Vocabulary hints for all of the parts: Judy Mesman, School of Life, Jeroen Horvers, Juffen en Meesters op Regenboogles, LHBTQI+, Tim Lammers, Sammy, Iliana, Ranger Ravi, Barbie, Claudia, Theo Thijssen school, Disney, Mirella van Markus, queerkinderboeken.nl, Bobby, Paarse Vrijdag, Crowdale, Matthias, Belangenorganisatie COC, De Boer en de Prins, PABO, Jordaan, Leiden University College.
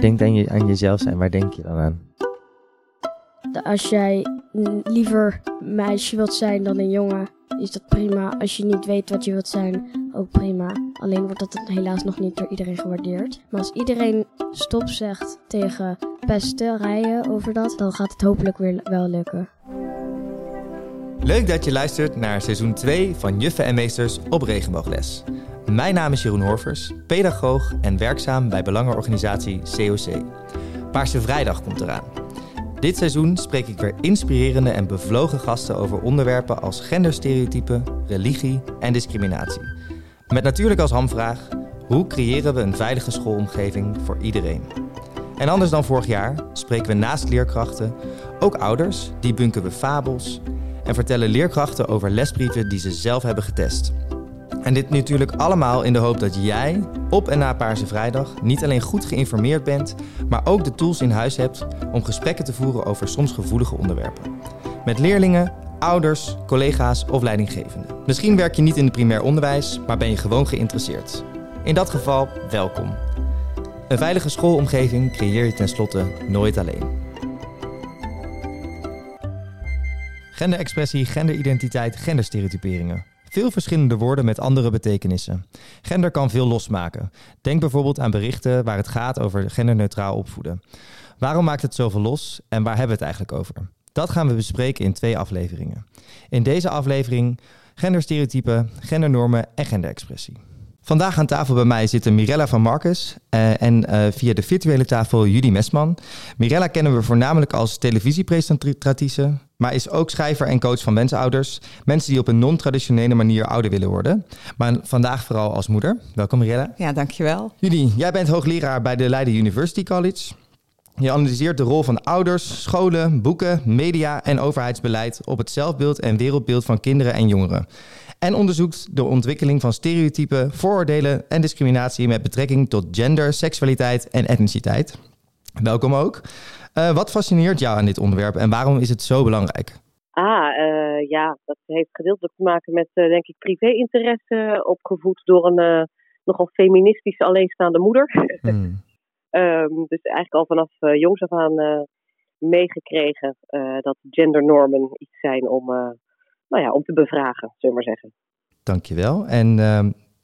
je denkt aan, aan jezelf zijn, waar denk je dan aan? Als jij liever meisje wilt zijn dan een jongen, is dat prima. Als je niet weet wat je wilt zijn, ook prima. Alleen wordt dat helaas nog niet door iedereen gewaardeerd. Maar als iedereen stop zegt tegen pesterijen over dat, dan gaat het hopelijk weer wel lukken. Leuk dat je luistert naar seizoen 2 van Juffen en Meesters op Regenboogles. Mijn naam is Jeroen Horvers, pedagoog en werkzaam bij Belangenorganisatie COC. Paarse Vrijdag komt eraan. Dit seizoen spreek ik weer inspirerende en bevlogen gasten over onderwerpen als genderstereotypen, religie en discriminatie. Met natuurlijk als hamvraag, hoe creëren we een veilige schoolomgeving voor iedereen? En anders dan vorig jaar spreken we naast leerkrachten ook ouders, die bunken we fabels en vertellen leerkrachten over lesbrieven die ze zelf hebben getest. En dit natuurlijk allemaal in de hoop dat jij op en na Paarse Vrijdag niet alleen goed geïnformeerd bent, maar ook de tools in huis hebt om gesprekken te voeren over soms gevoelige onderwerpen. Met leerlingen, ouders, collega's of leidinggevenden. Misschien werk je niet in het primair onderwijs, maar ben je gewoon geïnteresseerd. In dat geval, welkom. Een veilige schoolomgeving creëer je tenslotte nooit alleen. Genderexpressie, genderidentiteit, genderstereotyperingen. Veel verschillende woorden met andere betekenissen. Gender kan veel losmaken. Denk bijvoorbeeld aan berichten waar het gaat over genderneutraal opvoeden. Waarom maakt het zoveel los en waar hebben we het eigenlijk over? Dat gaan we bespreken in 2 afleveringen. In deze aflevering genderstereotypen, gendernormen en genderexpressie. Vandaag aan tafel bij mij zitten Mirella van Markus en via de virtuele tafel Judy Mesman. Mirella kennen we voornamelijk als televisiepresentatrice, maar is ook schrijver en coach van wensouders. Mensen die op een non-traditionele manier ouder willen worden. Maar vandaag vooral als moeder. Welkom Mirella. Ja, dankjewel. Judy, jij bent hoogleraar bij de Leiden University College. Je analyseert de rol van ouders, scholen, boeken, media en overheidsbeleid op het zelfbeeld en wereldbeeld van kinderen en jongeren. En onderzoekt de ontwikkeling van stereotypen, vooroordelen en discriminatie met betrekking tot gender, seksualiteit en etniciteit. Welkom ook. Wat fascineert jou aan dit onderwerp en waarom is het zo belangrijk? Dat heeft gedeeltelijk te maken met, denk ik, privé-interesse, opgevoed door een nogal feministische alleenstaande moeder. Dus eigenlijk al vanaf jongs af aan meegekregen dat gendernormen iets zijn om... om te bevragen, zullen we maar zeggen. Dankjewel. En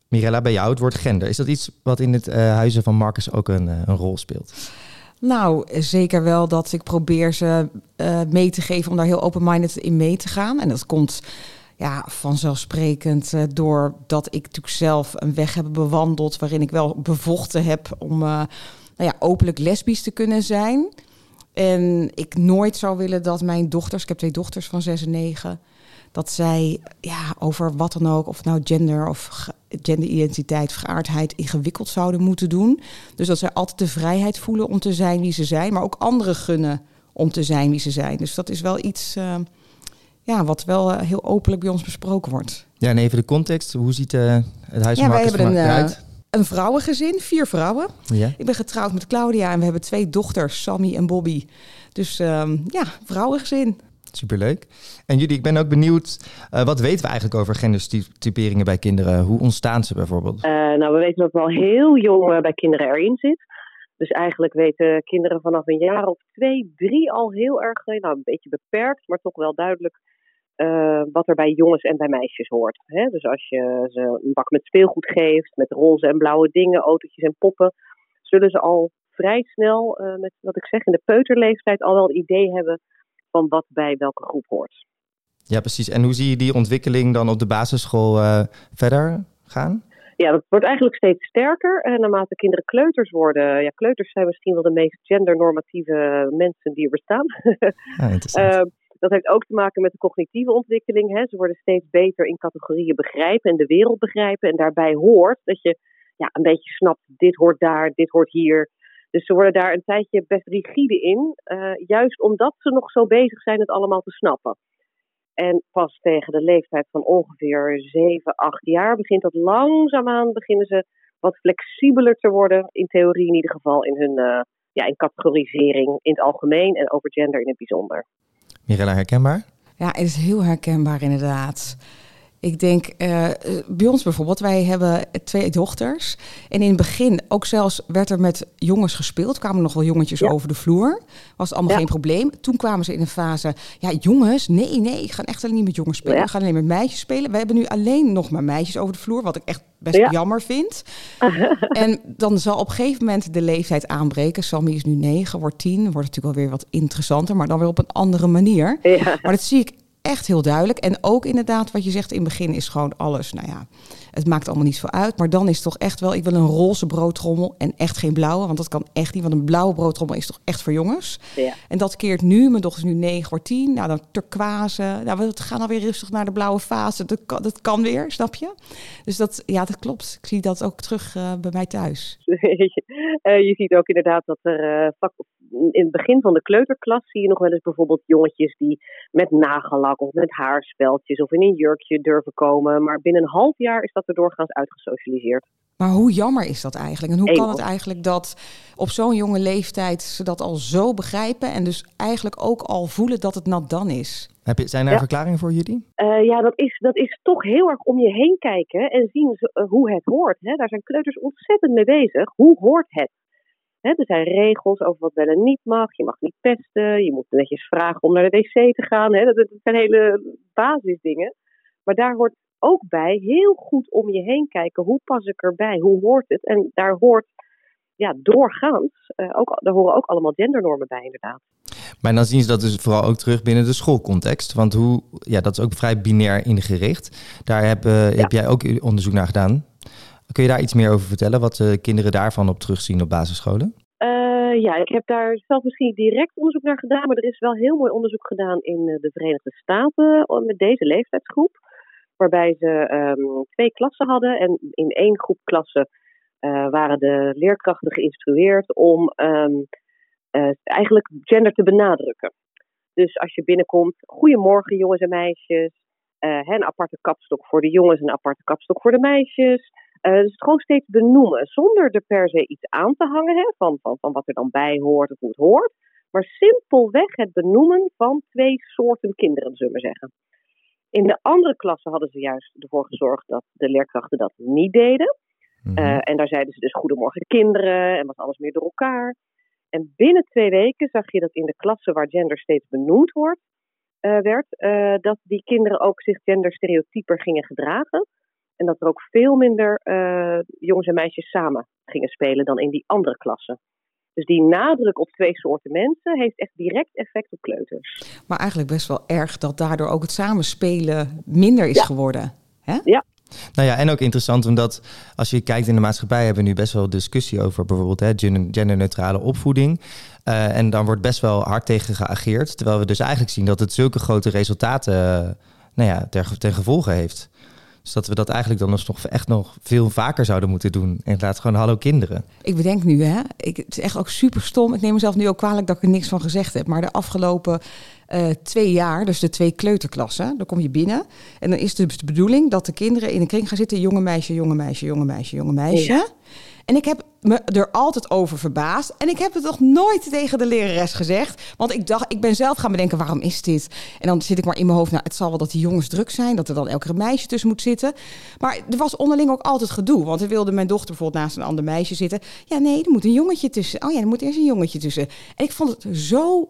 Mirella, bij jou het woord gender. Is dat iets wat in het Huizen van Markus ook een rol speelt? Nou, zeker wel dat ik probeer ze mee te geven om daar heel open-minded in mee te gaan. En dat komt vanzelfsprekend doordat ik natuurlijk zelf een weg heb bewandeld waarin ik wel bevochten heb om openlijk lesbisch te kunnen zijn. En ik nooit zou willen dat mijn dochters, ik heb 2 dochters van 6 en 9... dat zij over wat dan ook, of nou gender of genderidentiteit, geaardheid, ingewikkeld zouden moeten doen. Dus dat zij altijd de vrijheid voelen om te zijn wie ze zijn, maar ook anderen gunnen om te zijn wie ze zijn. Dus dat is wel iets wat wel heel openlijk bij ons besproken wordt. Ja, en even de context. Hoe ziet het Huis van Markus eruit? Een vrouwengezin, 4 vrouwen. Ja. Ik ben getrouwd met Claudia en we hebben 2 dochters, Sammy en Bobby. Dus vrouwengezin. Superleuk. En jullie, ik ben ook benieuwd, wat weten we eigenlijk over gendertyperingen bij kinderen? Hoe ontstaan ze bijvoorbeeld? We weten dat het al heel jong bij kinderen erin zit. Dus eigenlijk weten kinderen vanaf een jaar of 2, 3 al heel erg, een beetje beperkt, maar toch wel duidelijk wat er bij jongens en bij meisjes hoort. Hè? Dus als je ze een bak met speelgoed geeft, met roze en blauwe dingen, autootjes en poppen, zullen ze al vrij snel, met wat ik zeg, in de peuterleeftijd al wel een idee hebben van wat bij welke groep hoort. Ja, precies. En hoe zie je die ontwikkeling dan op de basisschool verder gaan? Ja, dat wordt eigenlijk steeds sterker. En naarmate kinderen kleuters worden... Ja, kleuters zijn misschien wel de meest gendernormatieve mensen die er bestaan. Ah, interessant. Dat heeft ook te maken met de cognitieve ontwikkeling. Hè. Ze worden steeds beter in categorieën begrijpen en de wereld begrijpen. En daarbij hoort dat je een beetje snapt, dit hoort daar, dit hoort hier. Dus ze worden daar een tijdje best rigide in, juist omdat ze nog zo bezig zijn het allemaal te snappen. En pas tegen de leeftijd van ongeveer 7, 8 jaar begint dat langzaamaan, beginnen ze wat flexibeler te worden, in theorie in ieder geval, in hun in categorisering in het algemeen en over gender in het bijzonder. Mirella, herkenbaar? Ja, het is heel herkenbaar inderdaad. Ik denk, bij ons bijvoorbeeld, wij hebben 2 dochters. En in het begin, ook zelfs werd er met jongens gespeeld. Kwamen nog wel jongetjes over de vloer. Was het allemaal geen probleem. Toen kwamen ze in een fase, jongens, nee. Ik ga echt alleen niet met jongens spelen. Ik ga alleen met meisjes spelen. We hebben nu alleen nog maar meisjes over de vloer. Wat ik echt best jammer vind. En dan zal op een gegeven moment de leeftijd aanbreken. Sammy is nu 9, wordt 10. Wordt natuurlijk wel weer wat interessanter. Maar dan weer op een andere manier. Ja. Maar dat zie ik echt heel duidelijk. En ook inderdaad wat je zegt in het begin is gewoon alles. Het maakt allemaal niet veel uit. Maar dan is het toch echt wel, ik wil een roze broodtrommel en echt geen blauwe. Want dat kan echt niet. Want een blauwe broodtrommel is toch echt voor jongens. Ja. En dat keert nu. Mijn dochter is nu 9, wordt 10. Dan turquoise. We gaan alweer rustig naar de blauwe fase. Dat kan weer, snap je? Dus dat klopt. Ik zie dat ook terug bij mij thuis. Je ziet ook inderdaad dat er in het begin van de kleuterklas zie je nog wel eens bijvoorbeeld jongetjes die met nagellak of met haarspeltjes of in een jurkje durven komen. Maar binnen een half jaar is dat er doorgaans uitgesocialiseerd. Maar hoe jammer is dat eigenlijk? En hoe kan het eigenlijk dat op zo'n jonge leeftijd ze dat al zo begrijpen en dus eigenlijk ook al voelen dat het nat dan is? Zijn er verklaringen voor jullie? Dat is toch heel erg om je heen kijken en zien hoe het hoort. Hè? Daar zijn kleuters ontzettend mee bezig. Hoe hoort het? Hè, er zijn regels over wat wel en niet mag. Je mag niet pesten. Je moet netjes vragen om naar de wc te gaan. Hè? Dat zijn hele basisdingen. Maar daar hoort ook bij heel goed om je heen kijken. Hoe pas ik erbij? Hoe hoort het? En daar hoort doorgaans. Daar horen ook allemaal gendernormen bij inderdaad. Maar dan zien ze dat dus vooral ook terug binnen de schoolcontext. Want dat is ook vrij binair ingericht. Daar heb jij ook onderzoek naar gedaan. Kun je daar iets meer over vertellen? Wat de kinderen daarvan op terugzien op basisscholen? Ik heb daar zelf misschien direct onderzoek naar gedaan. Maar er is wel heel mooi onderzoek gedaan in de Verenigde Staten met deze leeftijdsgroep. Waarbij ze 2 klassen hadden. En in 1 groep klassen waren de leerkrachten geïnstrueerd om eigenlijk gender te benadrukken. Dus als je binnenkomt, goedemorgen jongens en meisjes. Een aparte kapstok voor de jongens en een aparte kapstok voor de meisjes. Dus het gewoon steeds benoemen. Zonder er per se iets aan te hangen van wat er dan bij hoort of hoe het hoort. Maar simpelweg het benoemen van 2 soorten kinderen, zullen we zeggen. In de andere klassen hadden ze juist ervoor gezorgd dat de leerkrachten dat niet deden. Mm-hmm. En daar zeiden ze dus goedemorgen kinderen en was alles meer door elkaar. En binnen 2 weken zag je dat in de klassen waar gender steeds benoemd werd, dat die kinderen ook zich genderstereotyper gingen gedragen. En dat er ook veel minder jongens en meisjes samen gingen spelen dan in die andere klassen. Dus die nadruk op 2 soorten mensen heeft echt direct effect op kleuters. Maar eigenlijk best wel erg dat daardoor ook het samenspelen minder is geworden. Hè? Ja. En ook interessant omdat als je kijkt in de maatschappij hebben we nu best wel discussie over bijvoorbeeld genderneutrale opvoeding. En dan wordt best wel hard tegen geageerd. Terwijl we dus eigenlijk zien dat het zulke grote resultaten ten gevolge heeft. Dus dat we dat eigenlijk dan nog veel vaker zouden moeten doen. En laat gewoon hallo kinderen. Ik bedenk nu, het is echt ook super stom. Ik neem mezelf nu ook kwalijk dat ik er niks van gezegd heb. Maar de afgelopen 2 jaar, dus de 2 kleuterklassen, dan kom je binnen. En dan is het dus de bedoeling dat de kinderen in een kring gaan zitten. Jonge meisje, jonge meisje, jonge meisje, jonge meisje. Ja. En ik heb me er altijd over verbaasd. En ik heb het nog nooit tegen de lerares gezegd. Want ik dacht, ik ben zelf gaan bedenken, waarom is dit? En dan zit ik maar in mijn hoofd, het zal wel dat die jongens druk zijn. Dat er dan elke meisje tussen moet zitten. Maar er was onderling ook altijd gedoe. Want er wilde mijn dochter bijvoorbeeld naast een ander meisje zitten. Er moet een jongetje tussen. Er moet eerst een jongetje tussen. En ik vond het zo...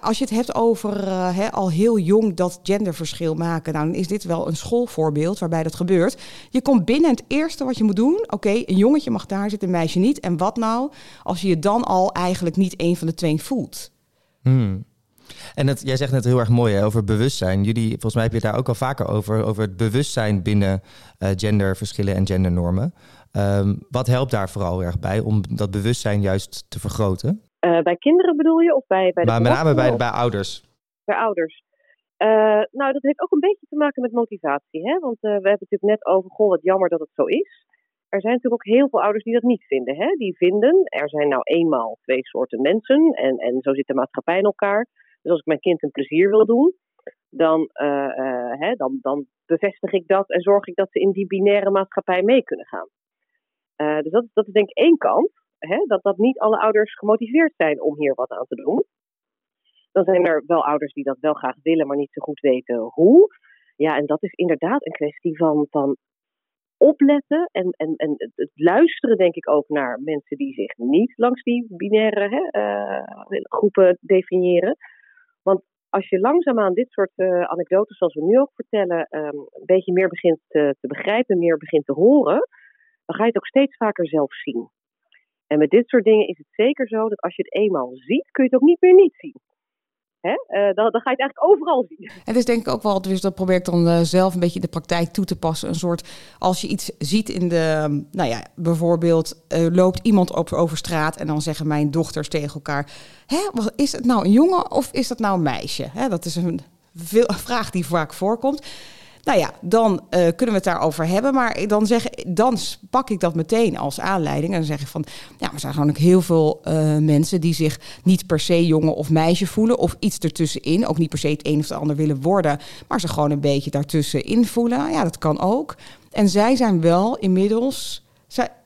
als je het hebt over al heel jong dat genderverschil maken... dan is dit wel een schoolvoorbeeld waarbij dat gebeurt. Je komt binnen en het eerste wat je moet doen... Oké, een jongetje mag daar zitten, een meisje niet. En wat nou als je je dan al eigenlijk niet één van de 2 voelt? Hmm. En jij zegt net heel erg mooi over bewustzijn. Jullie, volgens mij heb je daar ook al vaker over het bewustzijn binnen genderverschillen en gendernormen. Wat helpt daar vooral erg bij om dat bewustzijn juist te vergroten? Bij kinderen bedoel je? Of bij de met name bij ouders. Bij ouders. Dat heeft ook een beetje te maken met motivatie. Hè? Want we hebben het natuurlijk net over, wat jammer dat het zo is. Er zijn natuurlijk ook heel veel ouders die dat niet vinden. Hè? Die vinden, er zijn nou eenmaal 2 soorten mensen. En zo zit de maatschappij in elkaar. Dus als ik mijn kind een plezier wil doen, dan bevestig ik dat en zorg ik dat ze in die binaire maatschappij mee kunnen gaan. Dus dat is denk ik één kant. Hè, dat niet alle ouders gemotiveerd zijn om hier wat aan te doen. Dan zijn er wel ouders die dat wel graag willen, maar niet zo goed weten hoe. Ja, en dat is inderdaad een kwestie van opletten en het luisteren, denk ik, ook naar mensen die zich niet langs die binaire groepen definiëren. Want als je langzaamaan dit soort anekdotes zoals we nu ook vertellen een beetje meer begint te begrijpen, meer begint te horen, dan ga je het ook steeds vaker zelf zien. En met dit soort dingen is het zeker zo dat als je het eenmaal ziet, kun je het ook niet meer niet zien. Dan ga je het eigenlijk overal zien. En dus denk ik ook wel, dus dat probeer ik dan zelf een beetje in de praktijk toe te passen. Een soort, als je iets ziet in de, nou ja, bijvoorbeeld loopt iemand over straat en dan zeggen mijn dochters tegen elkaar, is het nou een jongen of is dat nou een meisje? Dat is een vraag die vaak voorkomt. Nou ja, dan kunnen we het daarover hebben. Maar dan pak ik dat meteen als aanleiding. En dan zeg ik van, ja, er zijn gewoon ook heel veel mensen die zich niet per se jongen of meisje voelen. Of iets ertussenin. Ook niet per se het een of het ander willen worden. Maar ze gewoon een beetje daartussenin voelen. Ja, dat kan ook. En zij zijn wel inmiddels...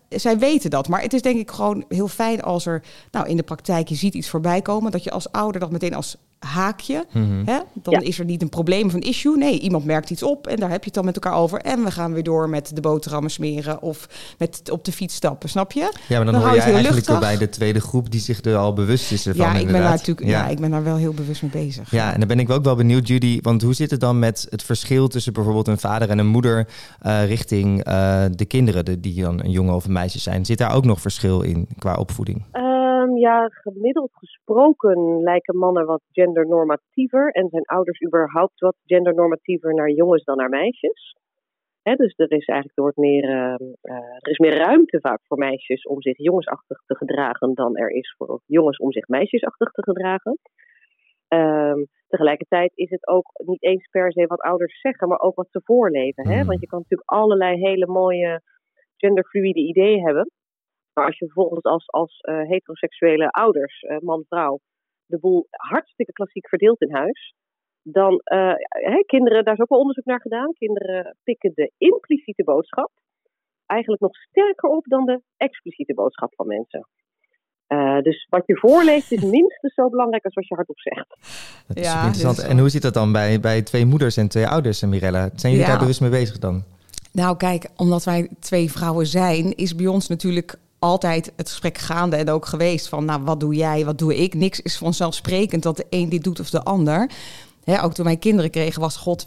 Zij weten dat. Maar het is denk ik gewoon heel fijn als er... Nou, in de praktijk, je ziet iets voorbij komen. Dat je als ouder dat meteen als... haakje, dan is er niet een probleem of een issue. Nee, iemand merkt iets op en daar heb je het dan met elkaar over. En we gaan weer door met de boterhammen smeren of met op de fiets stappen, snap je? Ja, maar dan hoor je eigenlijk al bij de tweede groep die zich er al bewust is ervan. Ja, ik ben daar wel heel bewust mee bezig. Ja, en dan ben ik ook wel benieuwd, Judy, want hoe zit het dan met het verschil tussen bijvoorbeeld een vader en een moeder richting de kinderen die dan een jongen of een meisje zijn? Zit daar ook nog verschil in qua opvoeding? Ja, gemiddeld gesproken lijken mannen wat gendernormatiever en zijn ouders überhaupt wat gendernormatiever naar jongens dan naar meisjes. Dus er is meer ruimte vaak voor meisjes om zich jongensachtig te gedragen dan er is voor jongens om zich meisjesachtig te gedragen. Tegelijkertijd is het ook niet eens per se wat ouders zeggen, maar ook wat ze voorleven. Want je kan natuurlijk allerlei hele mooie genderfluïde ideeën hebben. Maar als je bijvoorbeeld als heteroseksuele ouders, man-vrouw, de boel hartstikke klassiek verdeelt in huis, dan, kinderen, daar is ook wel onderzoek naar gedaan, kinderen pikken de impliciete boodschap eigenlijk nog sterker op dan de expliciete boodschap van mensen. Dus wat je voorleest is minstens zo belangrijk als wat je hardop zegt. Dat is interessant. En hoe zit dat dan bij twee moeders en twee ouders, Mirella? Zijn jullie daar bewust mee bezig dan? Nou kijk, omdat wij twee vrouwen zijn, is bij ons natuurlijk... altijd het gesprek gaande en ook geweest van... nou, wat doe jij, wat doe ik? Niks is vanzelfsprekend dat de een dit doet of de ander. Ook toen mijn kinderen kregen was... god,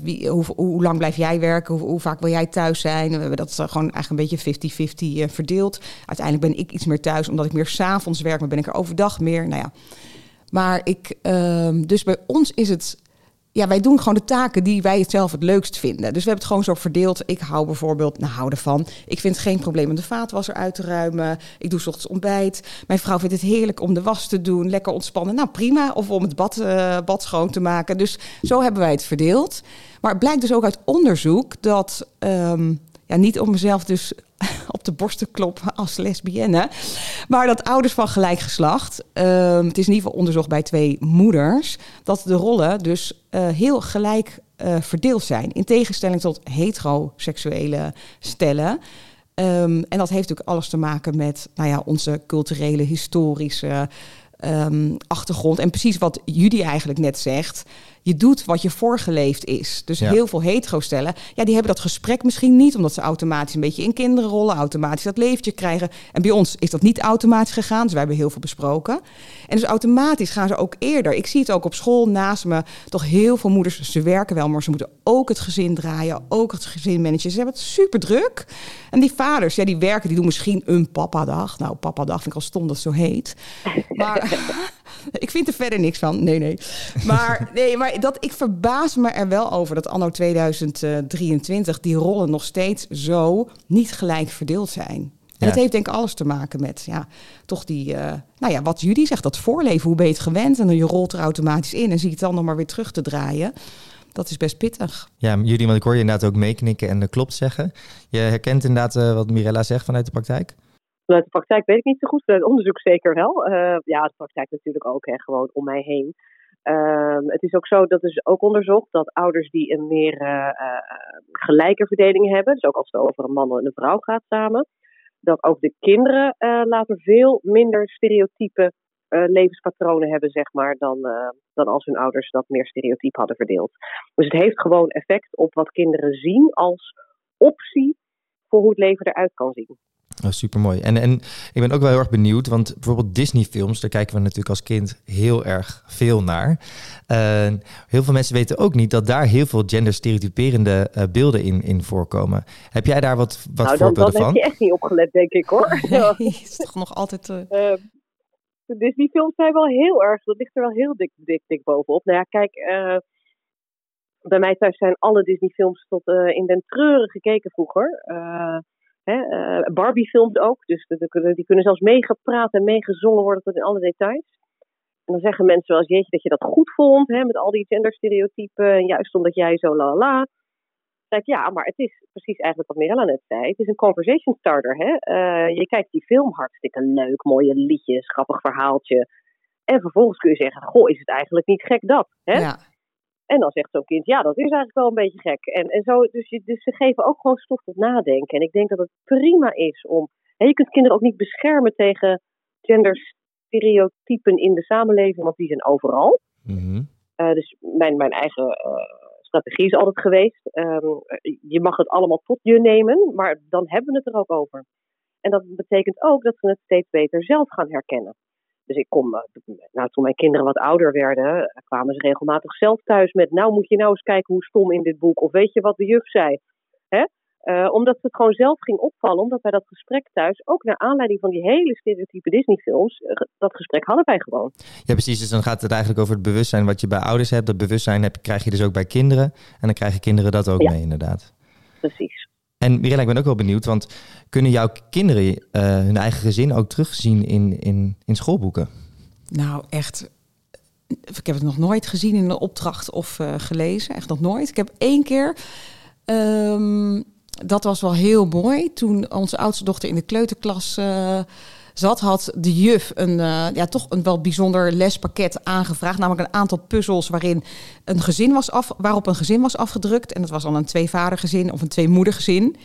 hoe lang blijf jij werken? Hoe vaak wil jij thuis zijn? We hebben dat gewoon eigenlijk een beetje 50-50 verdeeld. Uiteindelijk ben ik iets meer thuis... omdat ik meer 's avonds werk, maar ben ik er overdag meer. Nou ja, maar dus bij ons is het... Ja, wij doen gewoon de taken die wij het zelf het leukst vinden. Dus we hebben het gewoon zo verdeeld. Ik hou bijvoorbeeld, hou ervan. Ik vind het geen probleem om de vaatwasser uit te ruimen. Ik doe 's ochtends ontbijt. Mijn vrouw vindt het heerlijk om de was te doen. Lekker ontspannen. Nou, prima. Of om het bad schoon te maken. Dus zo hebben wij het verdeeld. Maar het blijkt dus ook uit onderzoek dat... niet om mezelf dus op de borst te kloppen als lesbienne... maar dat ouders van gelijk geslacht... het is in ieder geval onderzocht bij twee moeders... dat de rollen dus heel gelijk verdeeld zijn... in tegenstelling tot heteroseksuele stellen... en dat heeft natuurlijk alles te maken met onze culturele, historische achtergrond... en precies wat Judy eigenlijk net zegt... Je doet wat je voorgeleefd is. Dus heel veel hetero-stellen, die hebben dat gesprek misschien niet... omdat ze automatisch een beetje in kinderen rollen... automatisch dat leventje krijgen. En bij ons is dat niet automatisch gegaan. Dus wij hebben heel veel besproken. En dus automatisch gaan ze ook eerder. Ik zie het ook op school naast me. Toch heel veel moeders, ze werken wel... maar ze moeten ook het gezin draaien, ook het gezin managen. Ze hebben het super druk. En die vaders, die werken, die doen misschien een papadag. Nou, papadag vind ik al stom dat het zo heet. Maar ik vind er verder niks van. Nee. Maar ik verbaas me er wel over dat anno 2023 die rollen nog steeds zo niet gelijk verdeeld zijn. En dat heeft denk ik alles te maken met toch die, wat Judy zegt, dat voorleven, hoe ben je het gewend? En dan je rolt er automatisch in en zie je het dan nog maar weer terug te draaien. Dat is best pittig. Ja, Judy, want ik hoor je inderdaad ook meeknikken en klopt zeggen. Je herkent inderdaad wat Mirella zegt vanuit de praktijk? Vanuit de praktijk weet ik niet zo goed, vanuit onderzoek zeker wel. De praktijk natuurlijk ook, gewoon om mij heen. Het is ook zo, dat is ook onderzocht, dat ouders die een meer gelijke verdeling hebben, dus ook als het over een man en een vrouw gaat samen, dat ook de kinderen later veel minder stereotypen levenspatronen hebben, zeg maar, dan als hun ouders dat meer stereotyp hadden verdeeld. Dus het heeft gewoon effect op wat kinderen zien als optie voor hoe het leven eruit kan zien. Oh, supermooi. En ik ben ook wel heel erg benieuwd, want bijvoorbeeld Disney-films, daar kijken we natuurlijk als kind heel erg veel naar. Heel veel mensen weten ook niet dat daar heel veel genderstereotyperende beelden in voorkomen. Heb jij daar wat voorbeelden van? Dan heb je echt niet opgelet, denk ik, hoor. Nee, is toch nog altijd... De Disney-films zijn wel heel erg, dat ligt er wel heel dik bovenop. Nou ja, kijk... Bij mij thuis zijn alle Disney-films tot in den treuren gekeken vroeger. Barbie filmt ook, dus die kunnen zelfs meegepraat en meegezongen worden tot in alle details. En dan zeggen mensen wel eens, jeetje, dat je dat goed vond, hè, met al die genderstereotypen, juist omdat jij zo la. Dan denk ik, ja, maar het is precies eigenlijk wat Mirella net zei, het is een conversation starter. Hè? Je kijkt die film hartstikke leuk, mooie liedjes, grappig verhaaltje. En vervolgens kun je zeggen, goh, is het eigenlijk niet gek dat, hè? Ja. En dan zegt zo'n kind, ja, dat is eigenlijk wel een beetje gek. En zo, dus ze geven ook gewoon stof tot nadenken. En ik denk dat het prima is om... Hè, je kunt kinderen ook niet beschermen tegen genderstereotypen in de samenleving, want die zijn overal. Mm-hmm. Dus mijn eigen strategie is altijd geweest. Je mag het allemaal tot je nemen, maar dan hebben we het er ook over. En dat betekent ook dat ze het steeds beter zelf gaan herkennen. Dus ik toen mijn kinderen wat ouder werden, kwamen ze regelmatig zelf thuis met... nou moet je nou eens kijken hoe stom in dit boek, of weet je wat de juf zei. Hè? Omdat het gewoon zelf ging opvallen, omdat wij dat gesprek thuis... ook naar aanleiding van die hele stereotype Disney-films, dat gesprek hadden wij gewoon. Ja, precies. Dus dan gaat het eigenlijk over het bewustzijn wat je bij ouders hebt. Dat bewustzijn krijg je dus ook bij kinderen. En dan krijgen kinderen dat ook mee, inderdaad. Precies. En Mirella, ik ben ook wel benieuwd, want kunnen jouw kinderen hun eigen gezin ook terugzien in schoolboeken? Nou, echt, ik heb het nog nooit gezien in een opdracht of gelezen. Echt nog nooit. Ik heb 1 keer, dat was wel heel mooi, toen onze oudste dochter in de kleuterklas zat, had de juf toch een wel bijzonder lespakket aangevraagd. Namelijk een aantal puzzels waarop een gezin was afgedrukt. En dat was dan een 2-vadergezin of een 2-moedergezin.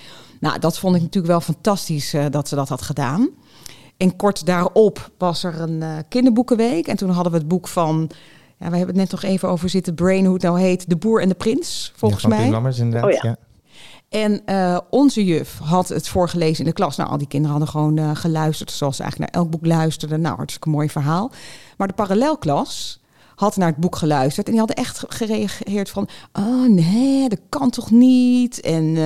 Nou, dat vond ik natuurlijk wel fantastisch dat ze dat had gedaan. En kort daarop was er een kinderboekenweek. En toen hadden we het boek van... Ja, we hebben het net nog even over zitten brain, hoe het nou heet. De Boer en de Prins, volgens mij. Tim Lammers, inderdaad. Oh, ja. En onze juf had het voorgelezen in de klas. Nou, al die kinderen hadden gewoon geluisterd zoals ze eigenlijk naar elk boek luisterden. Nou, hartstikke mooi verhaal. Maar de parallelklas had naar het boek geluisterd. En die hadden echt gereageerd van... oh nee, dat kan toch niet? En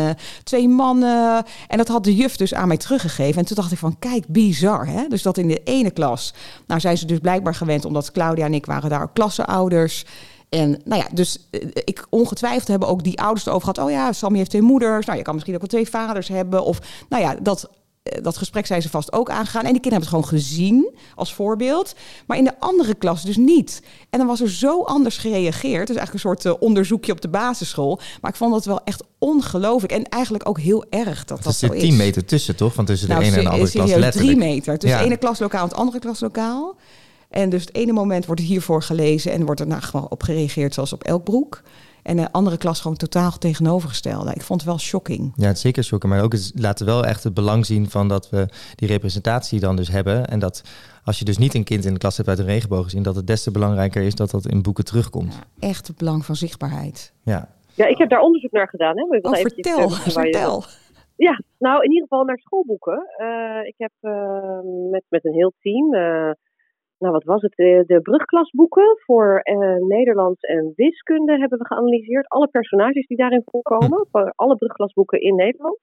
2 mannen. En dat had de juf dus aan mij teruggegeven. En toen dacht ik van, kijk, bizar, hè? Dus dat in de ene klas... Nou, zijn ze dus blijkbaar gewend, omdat Claudia en ik waren daar ook klassenouders... En nou ja, dus ik ongetwijfeld hebben ook die ouders erover gehad. Oh ja, Sammy heeft 2 moeders. Nou, je kan misschien ook wel 2 vaders hebben. Of nou ja, dat gesprek zijn ze vast ook aangegaan. En die kinderen hebben het gewoon gezien als voorbeeld. Maar in de andere klas dus niet. En dan was er zo anders gereageerd. Dus eigenlijk een soort onderzoekje op de basisschool. Maar ik vond dat wel echt ongelooflijk. En eigenlijk ook heel erg dat zo is. Er zit 10 meter tussen, toch? Want tussen de ene en de andere klas letterlijk. 3 meter. Tussen de ene klaslokaal en het andere klaslokaal. En dus het ene moment wordt het hiervoor gelezen en wordt er nou gewoon op gereageerd zoals op elk broek. En de andere klas gewoon totaal tegenovergestelde. Ik vond het wel shocking. Ja, het is zeker shocking. Maar ook het laat wel echt het belang zien van dat we die representatie dan dus hebben. En dat als je dus niet een kind in de klas hebt uit een regenboogzin, dat het des te belangrijker is dat dat in boeken terugkomt. Ja, echt het belang van zichtbaarheid. Ja, ik heb daar onderzoek naar gedaan. Hè? Vertel. Ja, nou in ieder geval naar schoolboeken. Ik heb met een heel team... wat was het? De brugklasboeken voor Nederlands en wiskunde hebben we geanalyseerd. Alle personages die daarin voorkomen, voor alle brugklasboeken in Nederland.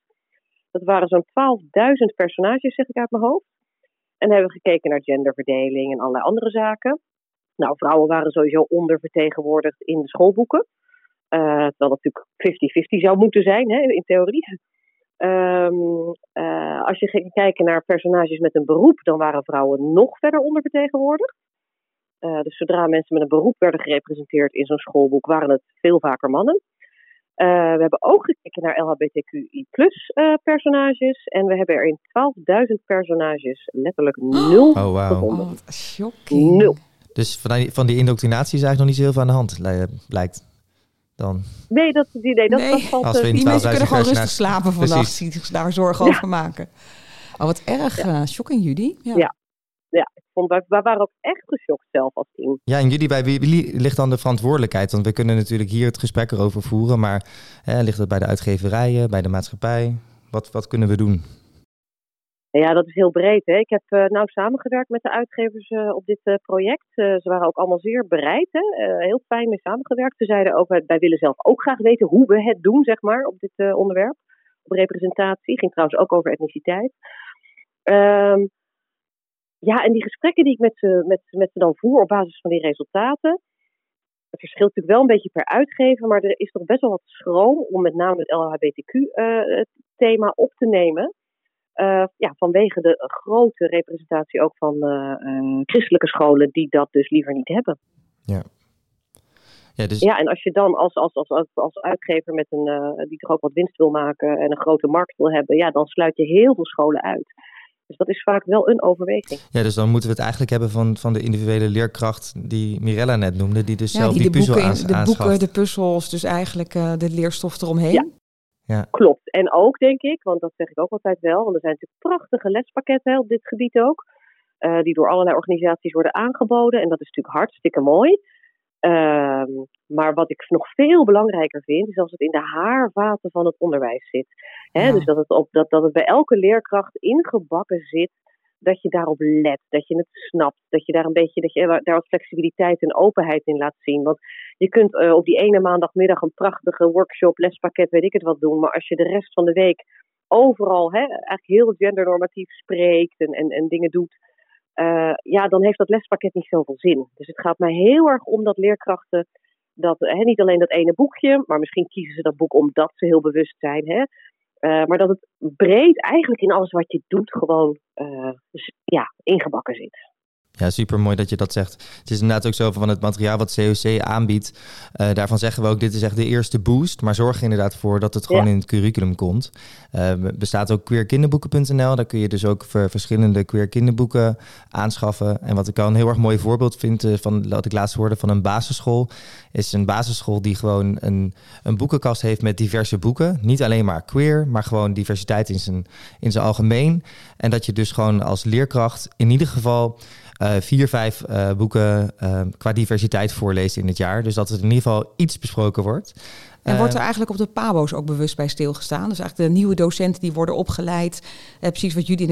Dat waren zo'n 12.000 personages, zeg ik uit mijn hoofd. En hebben we gekeken naar genderverdeling en allerlei andere zaken. Nou, vrouwen waren sowieso ondervertegenwoordigd in de schoolboeken. Terwijl dat natuurlijk 50-50 zou moeten zijn, hè, in theorie. Als je ging kijken naar personages met een beroep, dan waren vrouwen nog verder ondervertegenwoordigd. Dus zodra mensen met een beroep werden gerepresenteerd in zo'n schoolboek, waren het veel vaker mannen. We hebben ook gekeken naar LHBTQI+ personages. En we hebben er in 12.000 personages letterlijk 0 gevonden. Wat shocking. 0. Dus van die indoctrinatie is eigenlijk nog niet zo heel veel aan de hand, blijkt. Dan. Nee, dat valt... Als die mensen kunnen gewoon rustig slapen vannacht, die zich daar zorgen over maken. Oh, wat erg. Shocking, Judy. Ja. ja, ik vond dat, we waren ook echt geschokt zelf als team. Ja, en jullie, bij wie ligt dan de verantwoordelijkheid? Want we kunnen natuurlijk hier het gesprek erover voeren, maar ligt dat bij de uitgeverijen, bij de maatschappij? Wat kunnen we doen? Ja, dat is heel breed. Hè? Ik heb nauw samengewerkt met de uitgevers op dit project. Ze waren ook allemaal zeer bereid. Hè? Heel fijn mee samengewerkt. Ze zeiden ook, wij willen zelf ook graag weten hoe we het doen, zeg maar, op dit onderwerp. Op representatie. Ging trouwens ook over etniciteit. Ja, en die gesprekken die ik met ze dan voer op basis van die resultaten. Het verschilt natuurlijk wel een beetje per uitgever, maar er is toch best wel wat schroom om met name het LHBTQ-thema op te nemen. Ja, vanwege de grote representatie ook van christelijke scholen die dat dus liever niet hebben. Ja, ja, dus... ja, en als je dan als uitgever met een die toch ook wat winst wil maken en een grote markt wil hebben, ja, dan sluit je heel veel scholen uit. Dus dat is vaak wel een overweging. Ja, dus dan moeten we het eigenlijk hebben van de individuele leerkracht die Mirella net noemde, die dus zelf die puzzel aanschaft. De boeken, de puzzels, dus eigenlijk de leerstof eromheen. Ja. Ja. Klopt. En ook, denk ik, want dat zeg ik ook altijd wel, want er zijn natuurlijk prachtige lespakketten op dit gebied ook, die door allerlei organisaties worden aangeboden. En dat is natuurlijk hartstikke mooi. Maar wat ik nog veel belangrijker vind, is als het in de haarvaten van het onderwijs zit. Hè? Ja. Dus dat het bij elke leerkracht ingebakken zit, dat je daarop let, dat je het snapt, dat je daar een beetje, dat je daar wat flexibiliteit en openheid in laat zien. Want je kunt op die ene maandagmiddag een prachtige workshop, lespakket, weet ik het wat doen, maar als je de rest van de week overal, hè, eigenlijk heel gendernormatief spreekt en dingen doet, ja, dan heeft dat lespakket niet zoveel zin. Dus het gaat mij heel erg om dat leerkrachten, dat hè, niet alleen dat ene boekje, maar misschien kiezen ze dat boek omdat ze heel bewust zijn, hè. Maar dat het breed eigenlijk in alles wat je doet gewoon ingebakken zit. Ja, supermooi dat je dat zegt. Het is inderdaad ook zo van het materiaal wat COC aanbiedt. Daarvan zeggen we ook, dit is echt de eerste boost. Maar zorg er inderdaad voor dat het gewoon in het curriculum komt. Bestaat ook queerkinderboeken.nl. Daar kun je dus ook verschillende queerkinderboeken aanschaffen. En wat ik al een heel erg mooi voorbeeld vind, laat ik laatst hoorde van een basisschool. Is een basisschool die gewoon een boekenkast heeft met diverse boeken. Niet alleen maar queer, maar gewoon diversiteit in zijn algemeen. En dat je dus gewoon als leerkracht in ieder geval 4-5 boeken qua diversiteit voorlezen in het jaar. Dus dat het in ieder geval iets besproken wordt. En wordt er eigenlijk op de PABO's ook bewust bij stilgestaan? Dus eigenlijk de nieuwe docenten die worden opgeleid. Precies wat Judy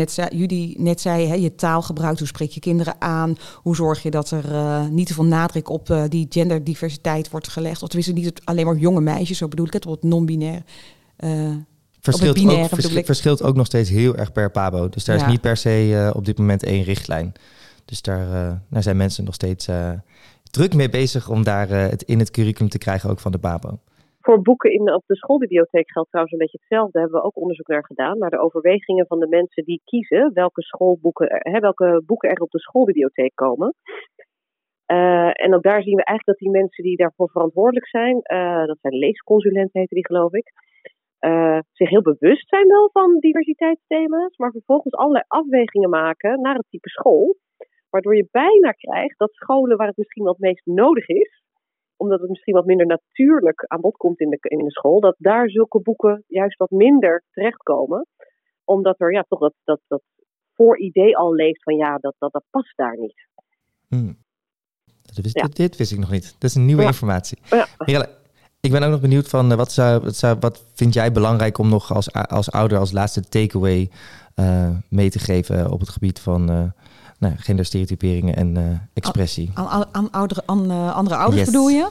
net zei, hè, je taalgebruik, hoe spreek je kinderen aan? Hoe zorg je dat er niet te veel nadruk op die genderdiversiteit wordt gelegd? Of tenminste niet alleen maar jonge meisjes, zo bedoel ik het, bijvoorbeeld non-binair. Verschilt ook nog steeds heel erg per PABO. Dus daar is niet per se op dit moment één richtlijn. Dus daar zijn mensen nog steeds druk mee bezig om daar het in het curriculum te krijgen, ook van de PABO. Voor boeken op de schoolbibliotheek geldt trouwens een beetje hetzelfde. Daar hebben we ook onderzoek naar gedaan. Naar de overwegingen van de mensen die kiezen welke boeken er op de schoolbibliotheek komen. En ook daar zien we eigenlijk dat die mensen die daarvoor verantwoordelijk zijn, dat zijn leesconsulenten heten die geloof ik, zich heel bewust zijn wel van diversiteitsthema's, maar vervolgens allerlei afwegingen maken naar het type school. Waardoor je bijna krijgt dat scholen waar het misschien wat meest nodig is, omdat het misschien wat minder natuurlijk aan bod komt in de school, dat daar zulke boeken juist wat minder terechtkomen. Omdat er toch dat vooridee al leeft van dat past daar niet. Dit wist ik nog niet. Dat is een nieuwe informatie. Ja. Mirella, ik ben ook nog benieuwd van wat vind jij belangrijk om nog als ouder als laatste takeaway mee te geven op het gebied van genderstereotyperingen en expressie. Aan andere ouders bedoel je?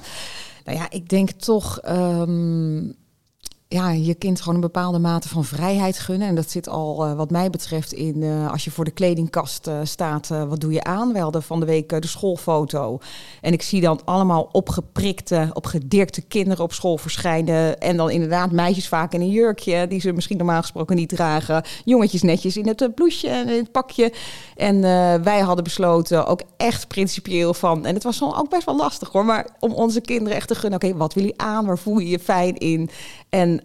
Nou ja, ik denk toch je kind gewoon een bepaalde mate van vrijheid gunnen. En dat zit al wat mij betreft in als je voor de kledingkast staat, wat doe je aan? We hadden van de week de schoolfoto. En ik zie dan allemaal opgeprikte, opgedirkte kinderen op school verschijnen. En dan inderdaad meisjes vaak in een jurkje, die ze misschien normaal gesproken niet dragen. Jongetjes netjes in het bloesje en in het pakje. En wij hadden besloten, ook echt principieel van, en het was dan ook best wel lastig hoor, maar om onze kinderen echt te gunnen, oké, wat wil je aan? Waar voel je je fijn in? En